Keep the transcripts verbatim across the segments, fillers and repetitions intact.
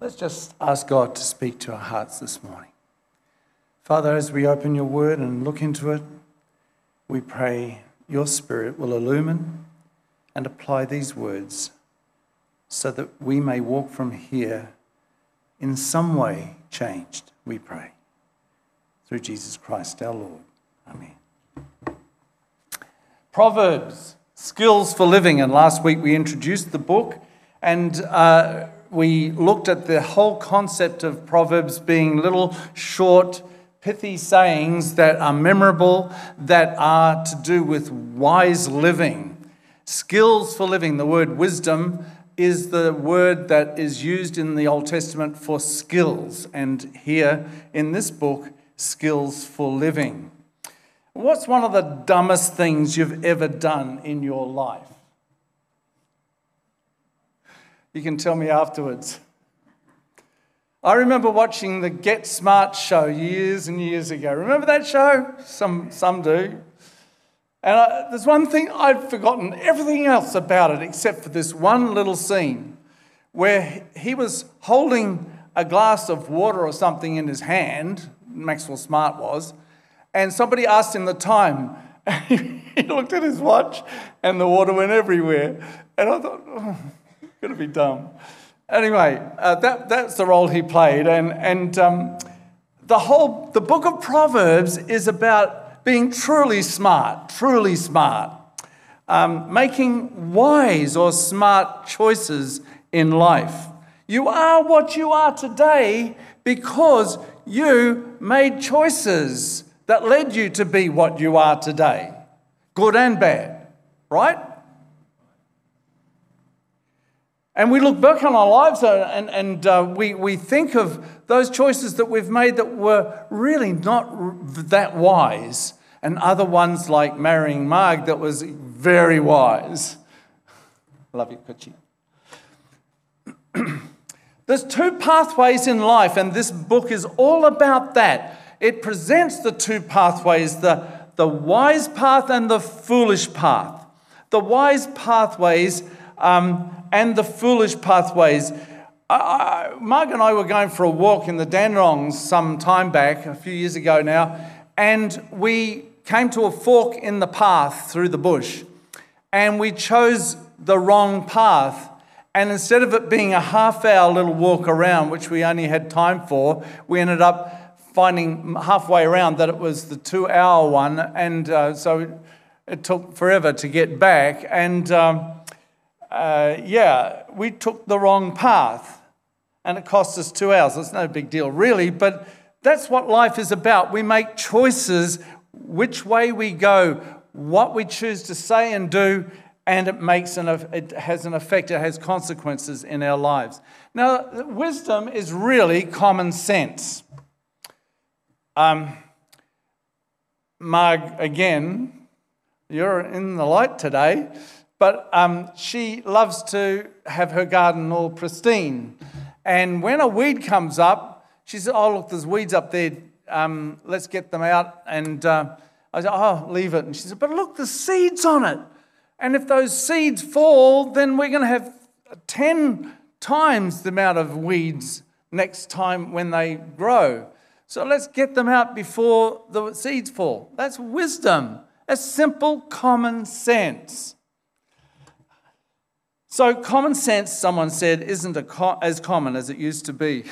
Let's just ask God to speak to our hearts this morning. Father, as we open your word and look into it, we pray your spirit will illumine and apply these words so that we may walk from here in some way changed, we pray. Through Jesus Christ our Lord. Amen. Proverbs, skills for living. And last week we introduced the book and uh, we looked at the whole concept of Proverbs being little, short, pithy sayings that are memorable, that are to do with wise living. Skills for living, the word wisdom is the word that is used in the Old Testament for skills. And here in this book, skills for living. What's one of the dumbest things you've ever done in your life? You can tell me afterwards. I remember watching the Get Smart show years and years ago. Remember that show? Some, some do. And I, there's one thing I'd forgotten, everything else about it except for this one little scene where he was holding a glass of water or something in his hand, Maxwell Smart was, and somebody asked him the time. He looked at his watch and the water went everywhere. And I thought, oh. Going to be dumb. Anyway, uh, that, that's the role he played. And, and um, the whole, the book of Proverbs is about being truly smart, truly smart, um, making wise or smart choices in life. You are what you are today because you made choices that led you to be what you are today, good and bad, right? And we look back on our lives and, and uh, we, we think of those choices that we've made that were really not that wise, and other ones like marrying Marg that was very wise. Love you, Kuchi. There's two pathways in life, and this book is all about that. It presents the two pathways, the, the wise path and the foolish path. The wise pathways um, and the foolish pathways. I, I, Mark and I were going for a walk in the Dandenongs some time back, a few years ago now, and we came to a fork in the path through the bush, and we chose the wrong path. And instead of it being a half-hour little walk around, which we only had time for, we ended up finding halfway around that it was the two-hour one, and uh, so it, it took forever to get back. And Um, Uh, yeah, we took the wrong path and it cost us two hours. It's no big deal really, but that's what life is about. We make choices, which way we go, what we choose to say and do, and it makes an, it has an effect, it has consequences in our lives. Now, wisdom is really common sense. Um, Marg, again, you're in the light today. But um, she loves to have her garden all pristine. And when a weed comes up, she says, oh, look, there's weeds up there. Um, let's get them out. And uh, I said, oh, leave it. And she said, but look, there's seeds on it. And if those seeds fall, then we're going to have ten times the amount of weeds next time when they grow. So let's get them out before the seeds fall. That's wisdom. That's simple common sense. So common sense, someone said, isn't a co as common as it used to be.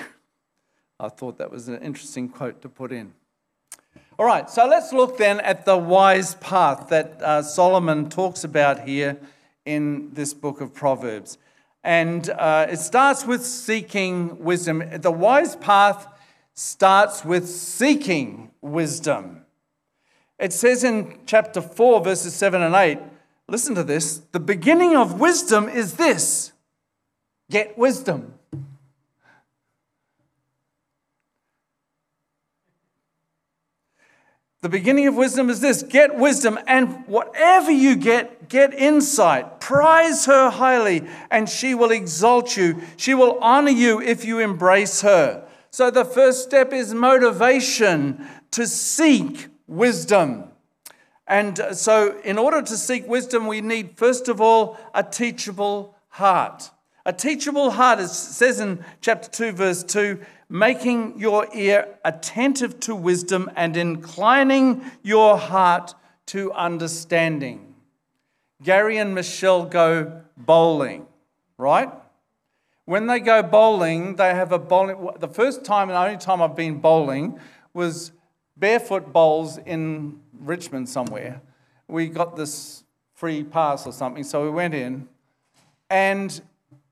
I thought that was an interesting quote to put in. All right, so let's look then at the wise path that uh, Solomon talks about here in this book of Proverbs. And uh, it starts with seeking wisdom. The wise path starts with seeking wisdom. It says in chapter four, verses seven and eight, listen to this. The beginning of wisdom is this. Get wisdom. The beginning of wisdom is this. Get wisdom, and whatever you get, get insight. Prize her highly, and she will exalt you. She will honor you if you embrace her. So the first step is motivation to seek wisdom. And so in order to seek wisdom, we need, first of all, a teachable heart. A teachable heart, it says in chapter two, verse two, making your ear attentive to wisdom and inclining your heart to understanding. Gary and Michelle go bowling, right? When they go bowling, they have a bowling... The first time and only time I've been bowling was barefoot bowls in Richmond somewhere. We got this free pass or something, so we went in. And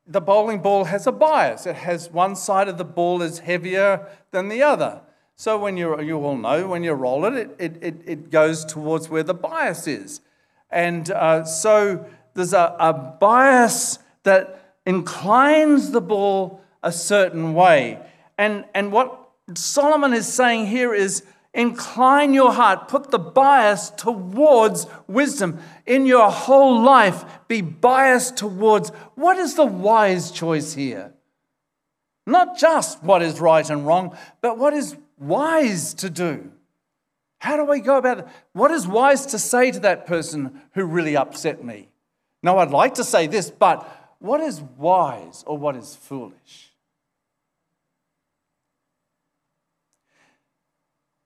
the bowling ball has a bias. It has one side of the ball is heavier than the other. So when you you all know, when you roll it, it, it, it goes towards where the bias is. And uh, so there's a, a bias that inclines the ball a certain way. And, and what Solomon is saying here is, incline your heart, put the bias towards wisdom. In your whole life, be biased towards what is the wise choice here? Not just what is right and wrong, but what is wise to do. How do I go about it? What is wise to say to that person who really upset me? Now, I'd like to say this, but what is wise or what is foolish?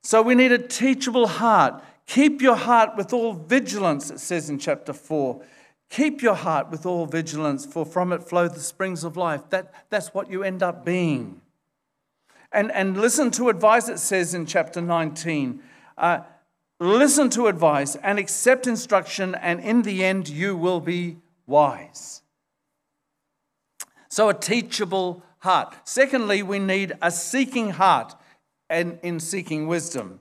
So we need a teachable heart. Keep your heart with all vigilance, it says in chapter four. Keep your heart with all vigilance, for from it flow the springs of life. That, that's what you end up being. And, and listen to advice, it says in chapter nineteen. Uh, listen to advice and accept instruction, and in the end you will be wise. So a teachable heart. Secondly, we need a seeking heart. And in seeking wisdom.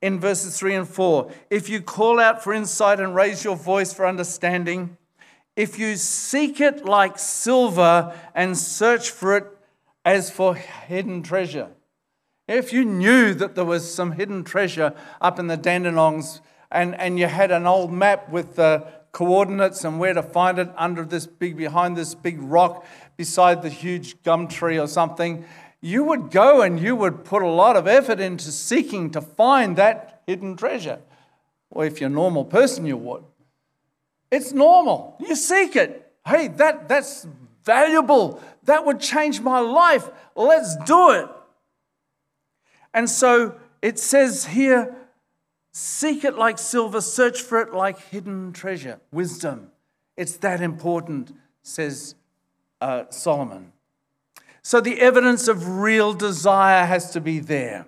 In verses three and four, if you call out for insight and raise your voice for understanding, if you seek it like silver and search for it as for hidden treasure. If you knew that there was some hidden treasure up in the Dandenongs and, and you had an old map with the coordinates and where to find it under this big, behind this big rock, beside the huge gum tree or something, you would go and you would put a lot of effort into seeking to find that hidden treasure. Or if you're a normal person, you would. It's normal. You seek it. Hey, that, that's valuable. That would change my life. Let's do it. And so it says here, seek it like silver, search for it like hidden treasure. Wisdom. It's that important, says uh, Solomon. So the evidence of real desire has to be there.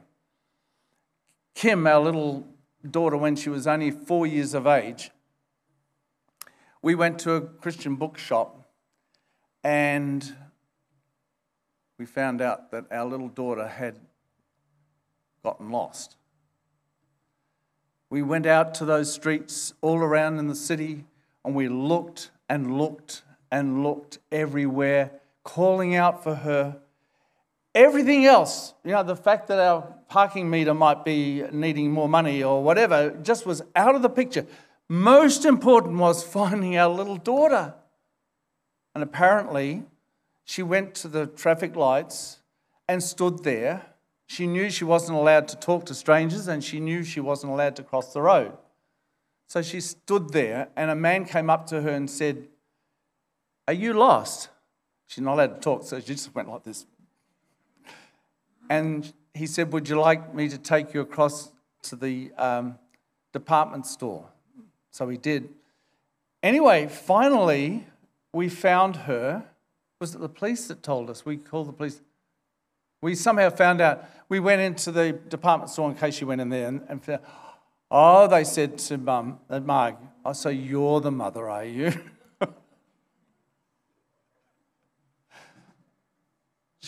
Kim, our little daughter, when she was only four years of age, we went to a Christian bookshop and we found out that our little daughter had gotten lost. We went out to those streets all around in the city and we looked and looked and looked everywhere, calling out for her. Everything else, you know, the fact that our parking meter might be needing more money or whatever, just was out of the picture. Most important was finding our little daughter. And apparently, she went to the traffic lights and stood there. She knew she wasn't allowed to talk to strangers and she knew she wasn't allowed to cross the road. So she stood there and a man came up to her and said, "Are you lost?" She's not allowed to talk, so she just went like this. And he said, "Would you like me to take you across to the um, department store?" So he did. Anyway, finally, we found her. Was it the police that told us? We called the police. We somehow found out. We went into the department store in case she went in there. And, and found, oh, they said to Mum, "Marg, oh, so you're the mother, are you?"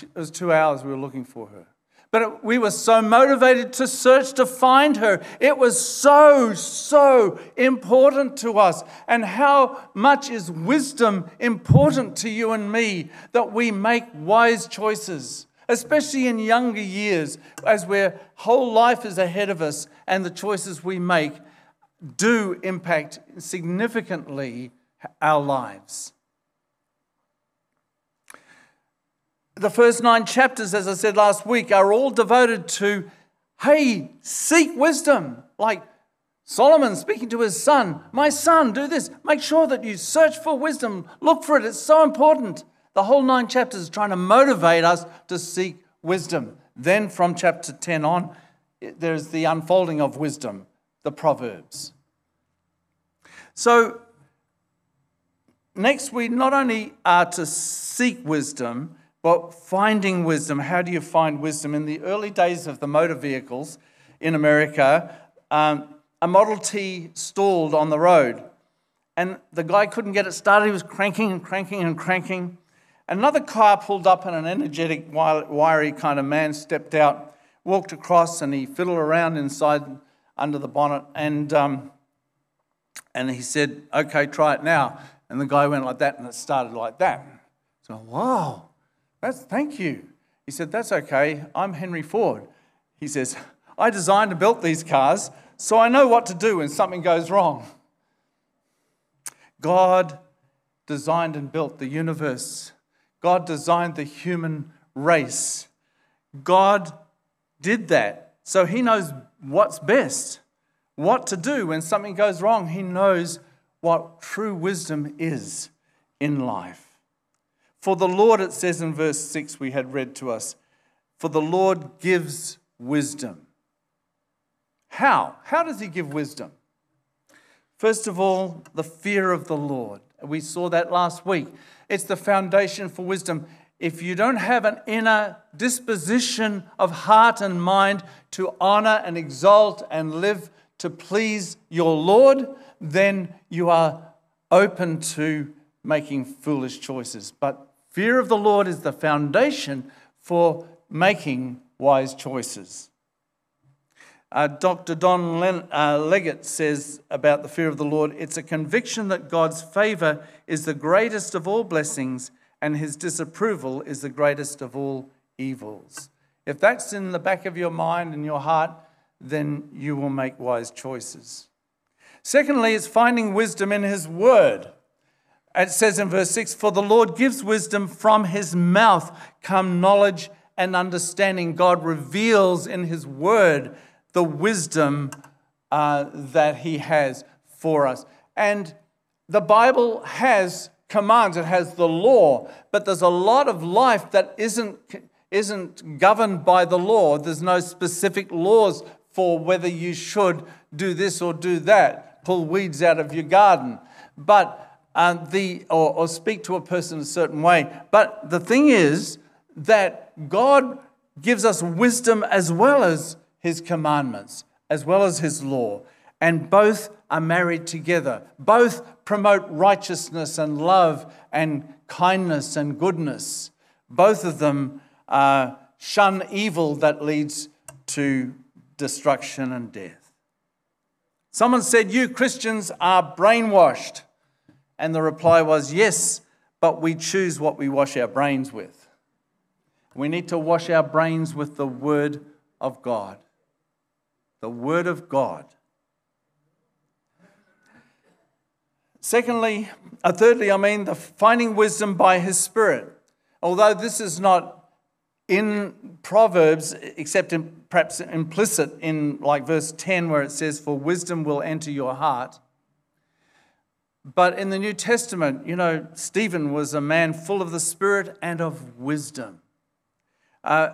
It was two hours we were looking for her. But it, we were so motivated to search to find her. It was so, so important to us. And how much is wisdom important to you and me that we make wise choices, especially in younger years as our whole life is ahead of us and the choices we make do impact significantly our lives. The first nine chapters, as I said last week, are all devoted to, hey, seek wisdom. Like Solomon speaking to his son, "My son, do this. Make sure that you search for wisdom. Look for it. It's so important." The whole nine chapters is trying to motivate us to seek wisdom. Then from chapter ten on, there's the unfolding of wisdom, the Proverbs. So next, we not only are to seek wisdom, but finding wisdom. How do you find wisdom? In the early days of the motor vehicles in America, um, a Model T stalled on the road, and the guy couldn't get it started. He was cranking and cranking and cranking. Another car pulled up, and an energetic, wiry kind of man stepped out, walked across, and he fiddled around inside under the bonnet, and um, and he said, "Okay, try it now." And the guy went like that, and it started like that. So, wow. That's, thank you. He said, that's okay. I'm Henry Ford. He says, I designed and built these cars, so I know what to do when something goes wrong. God designed and built the universe. God designed the human race. God did that. So he knows what's best, what to do when something goes wrong. He knows what true wisdom is in life. For the Lord, it says in verse six, we had read to us, for the Lord gives wisdom. How? How does he give wisdom? First of all, the fear of the Lord. We saw that last week. It's the foundation for wisdom. If you don't have an inner disposition of heart and mind to honor and exalt and live to please your Lord, then you are open to making foolish choices. But fear of the Lord is the foundation for making wise choices. Uh, Doctor Don Leggett says about the fear of the Lord, it's a conviction that God's favor is the greatest of all blessings and his disapproval is the greatest of all evils. If that's in the back of your mind and your heart, then you will make wise choices. Secondly, it's finding wisdom in his word. It says in verse six, for the Lord gives wisdom, from his mouth come knowledge and understanding. God reveals in his word the wisdom uh, that he has for us. And the Bible has commands, it has the law, but there's a lot of life that isn't, isn't governed by the law. There's no specific laws for whether you should do this or do that, pull weeds out of your garden. But Um, the, or, or speak to a person a certain way. But the thing is that God gives us wisdom as well as his commandments, as well as his law. And both are married together. Both promote righteousness and love and kindness and goodness. Both of them uh, shun evil that leads to destruction and death. Someone said, you Christians are brainwashed. And the reply was, yes, but we choose what we wash our brains with. We need to wash our brains with the Word of God. The Word of God. Secondly, uh, thirdly, I mean, the finding wisdom by his Spirit. Although this is not in Proverbs, except in, perhaps implicit in like verse ten, where it says, for wisdom will enter your heart. But in the New Testament, you know, Stephen was a man full of the Spirit and of wisdom. Uh,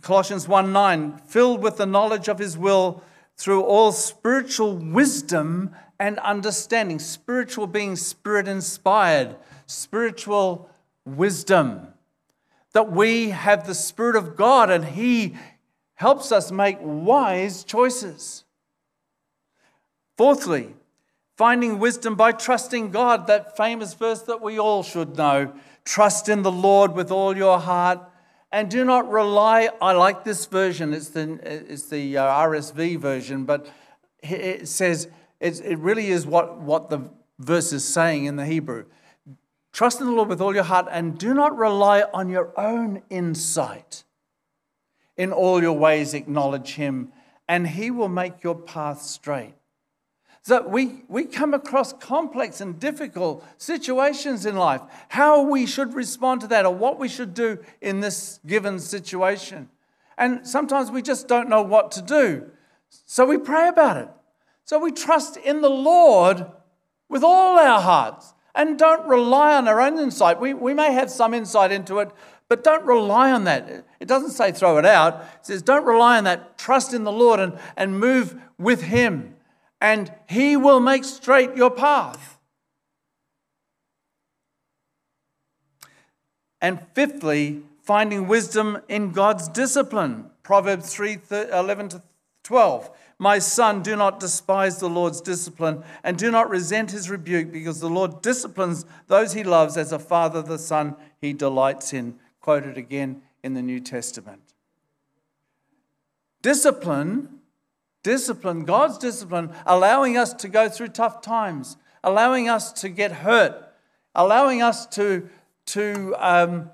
Colossians one nine, filled with the knowledge of his will through all spiritual wisdom and understanding. Spiritual being Spirit-inspired, spiritual wisdom. That we have the Spirit of God and he helps us make wise choices. Fourthly, finding wisdom by trusting God, that famous verse that we all should know. Trust in the Lord with all your heart and do not rely. I like this version. It's the, it's the R S V version, but it says, it's, it really is what, what the verse is saying in the Hebrew. Trust in the Lord with all your heart and do not rely on your own insight. In all your ways acknowledge him and he will make your path straight. So we, we come across complex and difficult situations in life, how we should respond to that or what we should do in this given situation. And sometimes we just don't know what to do. So we pray about it. So we trust in the Lord with all our hearts And don't rely on our own insight. We, we may have some insight into it, but don't rely on that. It doesn't say throw it out. It says don't rely on that. Trust in the Lord and, and move with him. And he will make straight your path. And fifthly, finding wisdom in God's discipline. Proverbs three, eleven to twelve. My son, do not despise the Lord's discipline and do not resent his rebuke, because the Lord disciplines those he loves as a father the son he delights in. Quoted again in the New Testament. Discipline, discipline, God's discipline, allowing us to go through tough times, allowing us to get hurt, allowing us to, to um,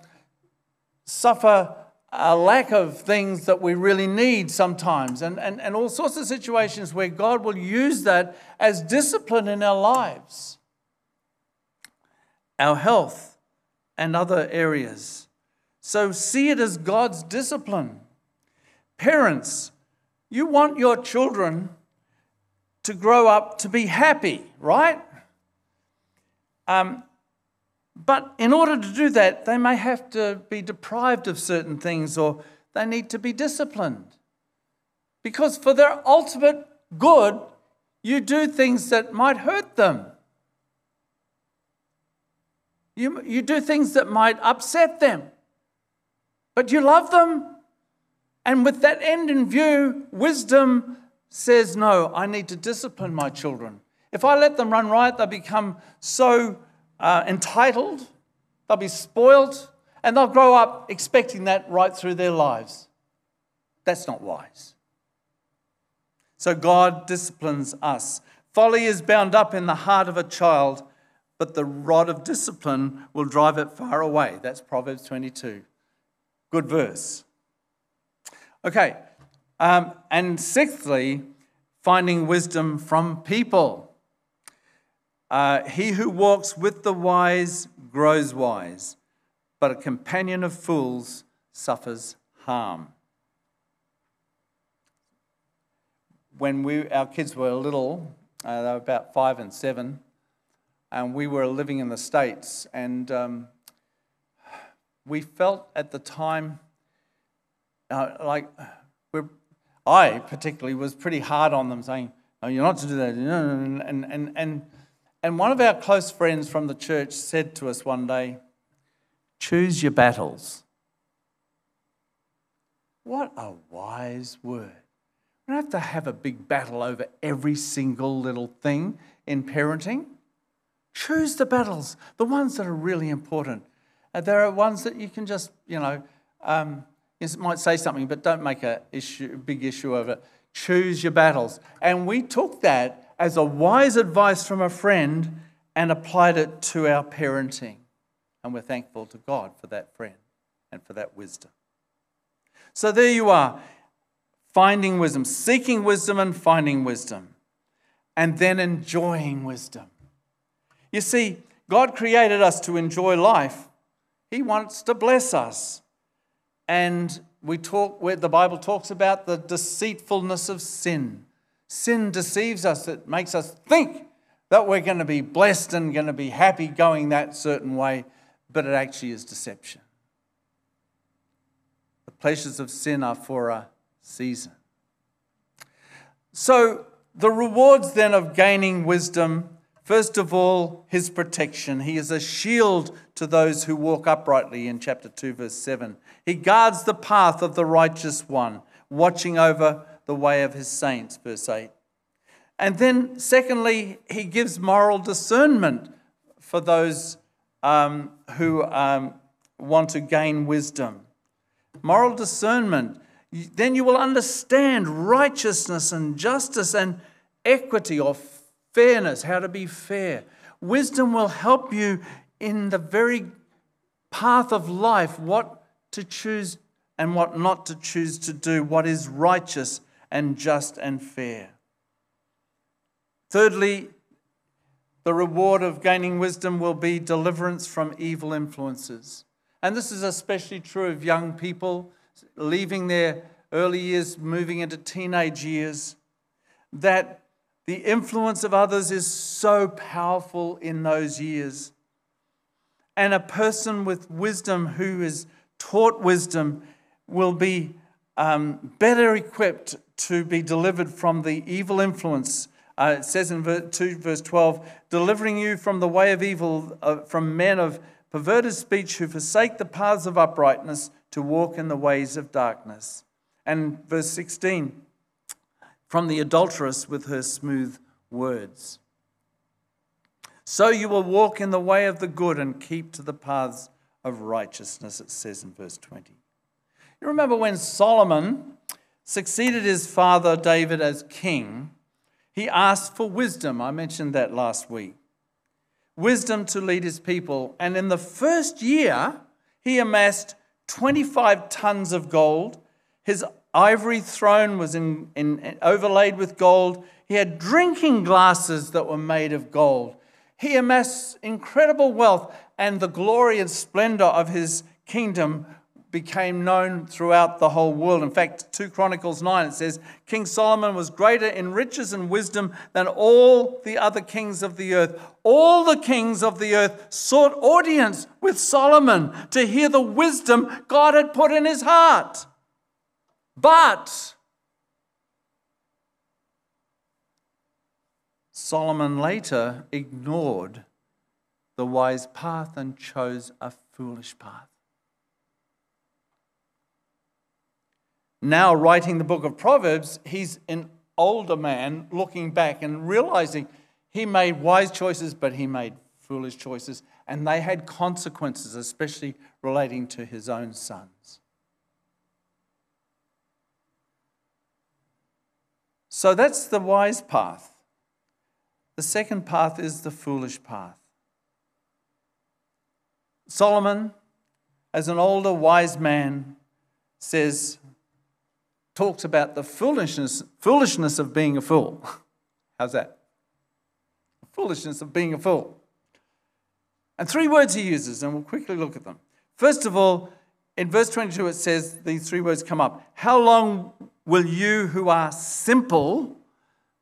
suffer a lack of things that we really need sometimes, and, and, and all sorts of situations where God will use that as discipline in our lives, our health and other areas. So see it as God's discipline. Parents, you want your children to grow up to be happy, right? Um, But in order to do that, they may have to be deprived of certain things, or they need to be disciplined. Because for their ultimate good, you do things that might hurt them. You, you do things that might upset them. But you love them. And with that end in view, wisdom says, no, I need to discipline my children. If I let them run riot, they become so... Uh, entitled, they'll be spoiled, and they'll grow up expecting that right through their lives. That's not wise. So God disciplines us. Folly is bound up in the heart of a child, but the rod of discipline will drive it far away. That's Proverbs twenty-two. Good verse. Okay, um, and sixthly, finding wisdom from people. Uh, he who walks with the wise grows wise, but a companion of fools suffers harm. When we, our kids were little, uh, they were about five and seven, and we were living in the States, and um, we felt at the time, uh, like, we're, I particularly was pretty hard on them, saying, no, you're not to do that, and and and And one of our close friends from the church said to us one day, choose your battles. What a wise word. We don't have to have a big battle over every single little thing in parenting. Choose the battles, the ones that are really important. And there are ones that you can just, you know, um, you might say something, but don't make a issue, big issue over it. Choose your battles. And we took that as a wise advice from a friend and applied it to our parenting. And we're thankful to God for that friend and for that wisdom. So there you are, finding wisdom, seeking wisdom and finding wisdom, and then enjoying wisdom. You see, God created us to enjoy life. He wants to bless us. And we talk, where the Bible talks about the deceitfulness of sin. Sin deceives us. It makes us think that we're going to be blessed and going to be happy going that certain way, but it actually is deception. The pleasures of sin are for a season. So the rewards then of gaining wisdom, first of all, his protection. He is a shield to those who walk uprightly in chapter two, verse seven. He guards the path of the righteous one, watching over the way of his saints, verse eight. And then, secondly, he gives moral discernment for those um, who um, want to gain wisdom. Moral discernment. Then you will understand righteousness and justice and equity or fairness, how to be fair. Wisdom will help you in the very path of life, what to choose and what not to choose to do, what is righteous and just and fair. Thirdly, the reward of gaining wisdom will be deliverance from evil influences. And this is especially true of young people leaving their early years, moving into teenage years, that The influence of others is so powerful in those years. And a person with wisdom who is taught wisdom will be um, better equipped to be delivered from the evil influence. Uh, it says in verse two, verse twelve, delivering you from the way of evil, uh, from men of perverted speech who forsake the paths of uprightness to walk in the ways of darkness. And verse sixteen, from the adulteress with her smooth words. So you will walk in the way of the good and keep to the paths of righteousness, it says in verse twenty. You remember when Solomon succeeded his father David as king, he asked for wisdom. I mentioned that last week. Wisdom to lead his people. And in the first year, he amassed twenty-five tons of gold. His ivory throne was in, in, overlaid with gold. He had drinking glasses that were made of gold. He amassed incredible wealth, and the glory and splendor of his kingdom became known throughout the whole world. In fact, two Chronicles nine, it says, King Solomon was greater in riches and wisdom than all the other kings of the earth. All the kings of the earth sought audience with Solomon to hear the wisdom God had put in his heart. But Solomon later ignored the wise path and chose a foolish path. Now, writing the book of Proverbs, he's an older man looking back and realizing he made wise choices, but he made foolish choices, and they had consequences, especially relating to his own sons. So that's the wise path. The second path is the foolish path. Solomon, as an older wise man, says, talks about the foolishness, foolishness of being a fool. How's that? The foolishness of being a fool. And three words he uses, and we'll quickly look at them. First of all, in verse twenty-two, it says, these three words come up. How long will you who are simple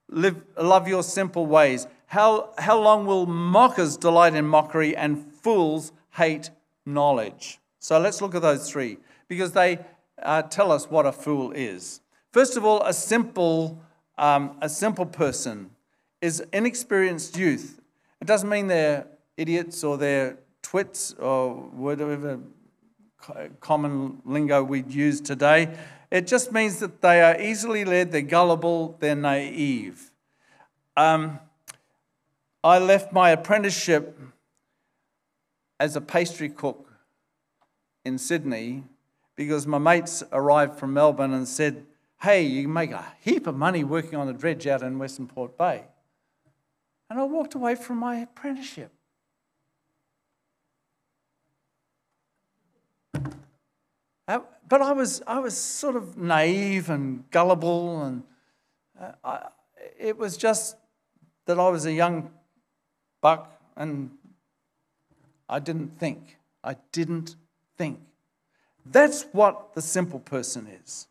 live, love your simple ways? How, how long will mockers delight in mockery and fools hate knowledge? So let's look at those three, because they Uh, tell us what a fool is. First of all, a simple, um, a simple person is inexperienced youth. It doesn't mean they're idiots or they're twits or whatever common lingo we'd use today. It just means that they are easily led, they're gullible, they're naive. Um, I left my apprenticeship as a pastry cook in Sydney because my mates arrived from Melbourne and said, hey, you can make a heap of money working on a dredge out in Western Port Bay. And I walked away from my apprenticeship. But I was, I was sort of naive and gullible, and I, it was just that I was a young buck and I didn't think. I didn't think. That's what the simple person is.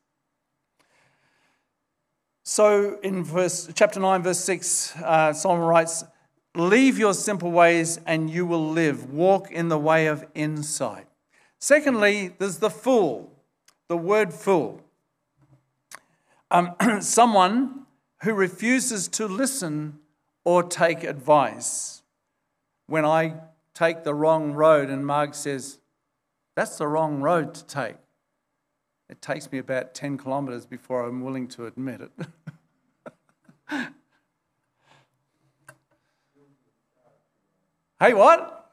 So in verse, chapter nine, verse six, uh, Solomon writes, leave your simple ways and you will live. Walk in the way of insight. Secondly, there's the fool, the word fool. Um, someone who refuses to listen or take advice. When I take the wrong road and Marg says, that's the wrong road to take. It takes me about ten kilometres before I'm willing to admit it. Hey, what?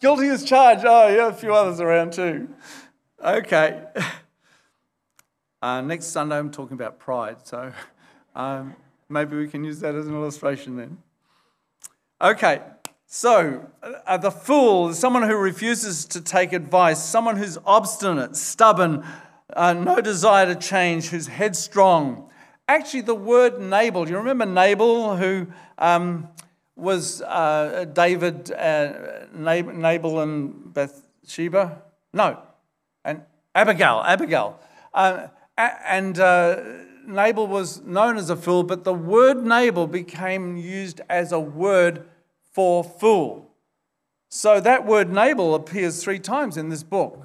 Guilty as charged. Oh, yeah, a few others around too. Okay. Uh, next Sunday I'm talking about pride, so um, maybe we can use that as an illustration then. Okay. So, uh, the fool is someone who refuses to take advice, someone who's obstinate, stubborn, uh, no desire to change, who's headstrong. Actually, the word Nabal, you remember Nabal, who um, was uh, David, uh, Nabal and Bathsheba? No, and Abigail, Abigail. Uh, and uh, Nabal was known as a fool, but the word Nabal became used as a word for fool. So that word Nabal appears three times in this book.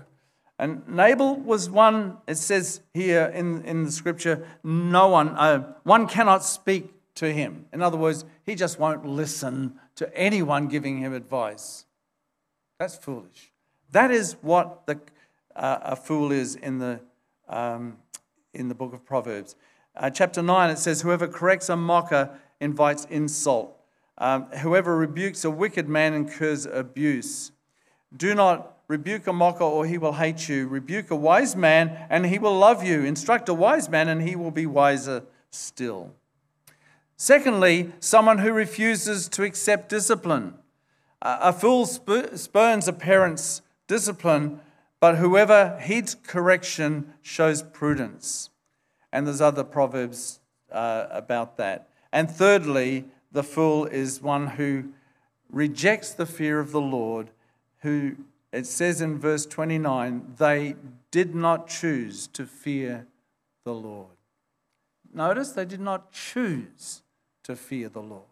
And Nabal was one, it says here in, in the scripture, no one, uh, one cannot speak to him. In other words, he just won't listen to anyone giving him advice. That's foolish. That is what the, uh, a fool is in the, um, in the book of Proverbs. Uh, chapter nine, it says, whoever corrects a mocker invites insult. Um, whoever rebukes a wicked man incurs abuse. Do not rebuke a mocker or he will hate you. Rebuke a wise man and he will love you. Instruct a wise man and he will be wiser still. Secondly, someone who refuses to accept discipline. Uh, a fool sp- spurns a parent's discipline, but whoever heeds correction shows prudence. And there's other proverbs uh, about that. And thirdly, the fool is one who rejects the fear of the Lord, who, it says in verse twenty-nine, they did not choose to fear the Lord. Notice they did not choose to fear the Lord.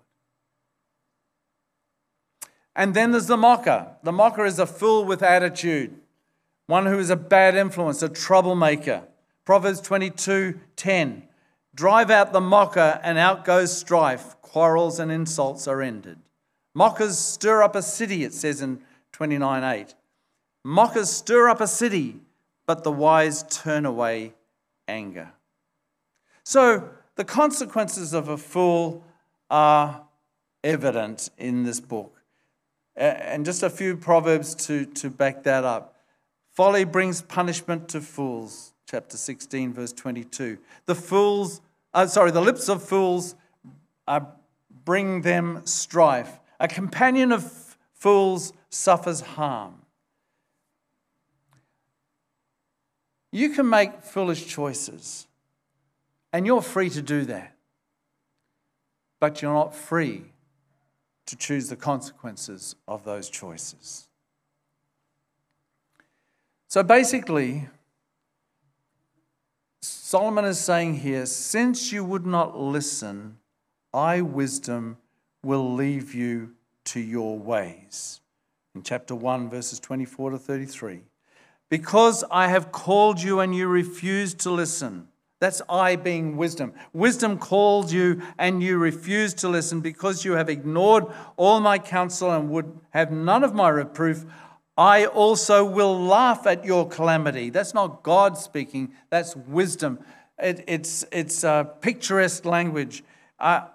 And then there's the mocker. The mocker is a fool with attitude, one who is a bad influence, a troublemaker. Proverbs twenty-two ten, drive out the mocker and out goes strife. Quarrels and insults are ended. Mockers stir up a city, it says in twenty-nine eight. Mockers stir up a city, but the wise turn away anger. So the consequences of a fool are evident in this book. And just a few proverbs to, to back that up. Folly brings punishment to fools, chapter sixteen, verse twenty-two. The fools, uh, sorry, the lips of fools Uh, bring them strife. A companion of f- fools suffers harm. You can make foolish choices, and you're free to do that, but you're not free to choose the consequences of those choices. So basically, Solomon is saying here, since you would not listen, I, wisdom, will leave you to your ways. In chapter one, verses twenty-four to thirty-three. Because I have called you and you refuse to listen. That's I being wisdom. Wisdom called you and you refuse to listen because you have ignored all my counsel and would have none of my reproof. I also will laugh at your calamity. That's not God speaking. That's wisdom. It, it's it's uh, picturesque language. Uh,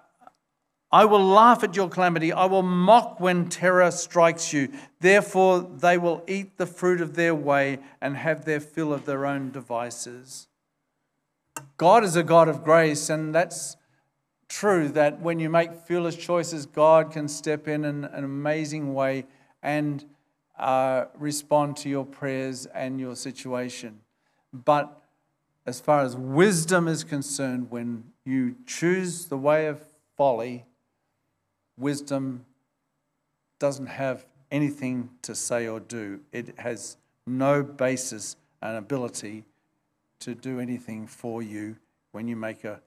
I will laugh at your calamity. I will mock when terror strikes you. Therefore, they will eat the fruit of their way and have their fill of their own devices. God is a God of grace, and that's true that when you make foolish choices, God can step in in an amazing way and uh, respond to your prayers and your situation. But as far as wisdom is concerned, when you choose the way of folly, wisdom doesn't have anything to say or do. It has no basis and ability to do anything for you when you make a,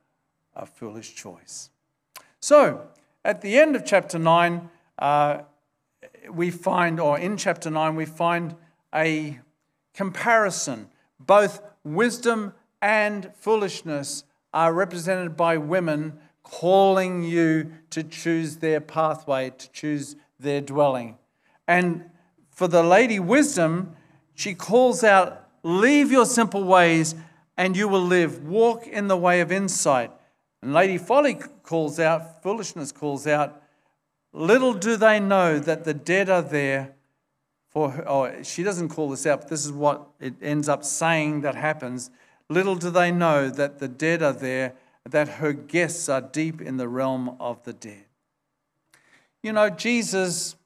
a foolish choice. So, at the end of chapter nine, uh, we find, or in chapter nine, we find a comparison, both wisdom and foolishness are represented by women calling you to choose their pathway, to choose their dwelling. And for the lady wisdom, she calls out, leave your simple ways and you will live. Walk in the way of insight. And lady folly calls out, foolishness calls out, little do they know that the dead are there. For her, oh, she doesn't call this out, but this is what it ends up saying that happens. Little do they know that the dead are there, that her guests are deep in the realm of the dead. You know, Jesus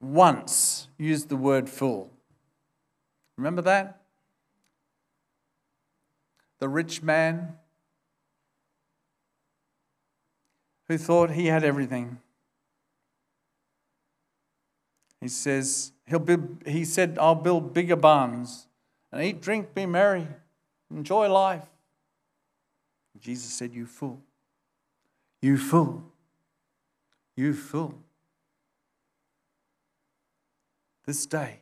once used the word fool. Remember that? The rich man who thought he had everything. He says, he'll build, he said, I'll build bigger barns. And eat, drink, be merry, enjoy life. Jesus said, "You fool, you fool, you fool. This day,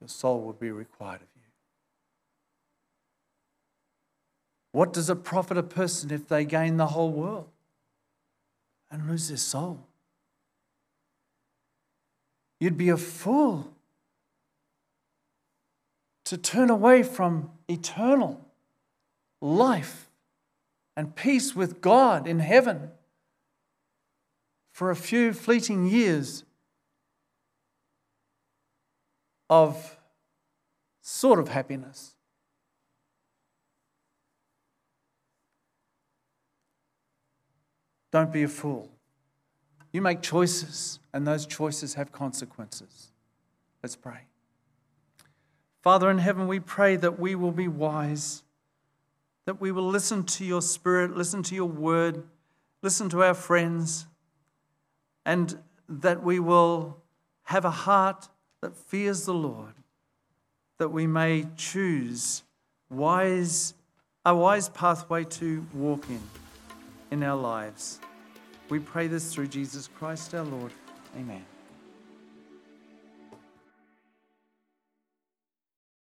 your soul will be required of you. What does it profit a person if they gain the whole world and lose their soul? You'd be a fool to turn away from eternal life and peace with God in heaven for a few fleeting years of sort of happiness." Don't be a fool. You make choices, and those choices have consequences. Let's pray. Father in heaven, we pray that we will be wise, that we will listen to your Spirit, listen to your word, listen to our friends, and that we will have a heart that fears the Lord, that we may choose wise, a wise pathway to walk in, in our lives. We pray this through Jesus Christ our Lord. Amen.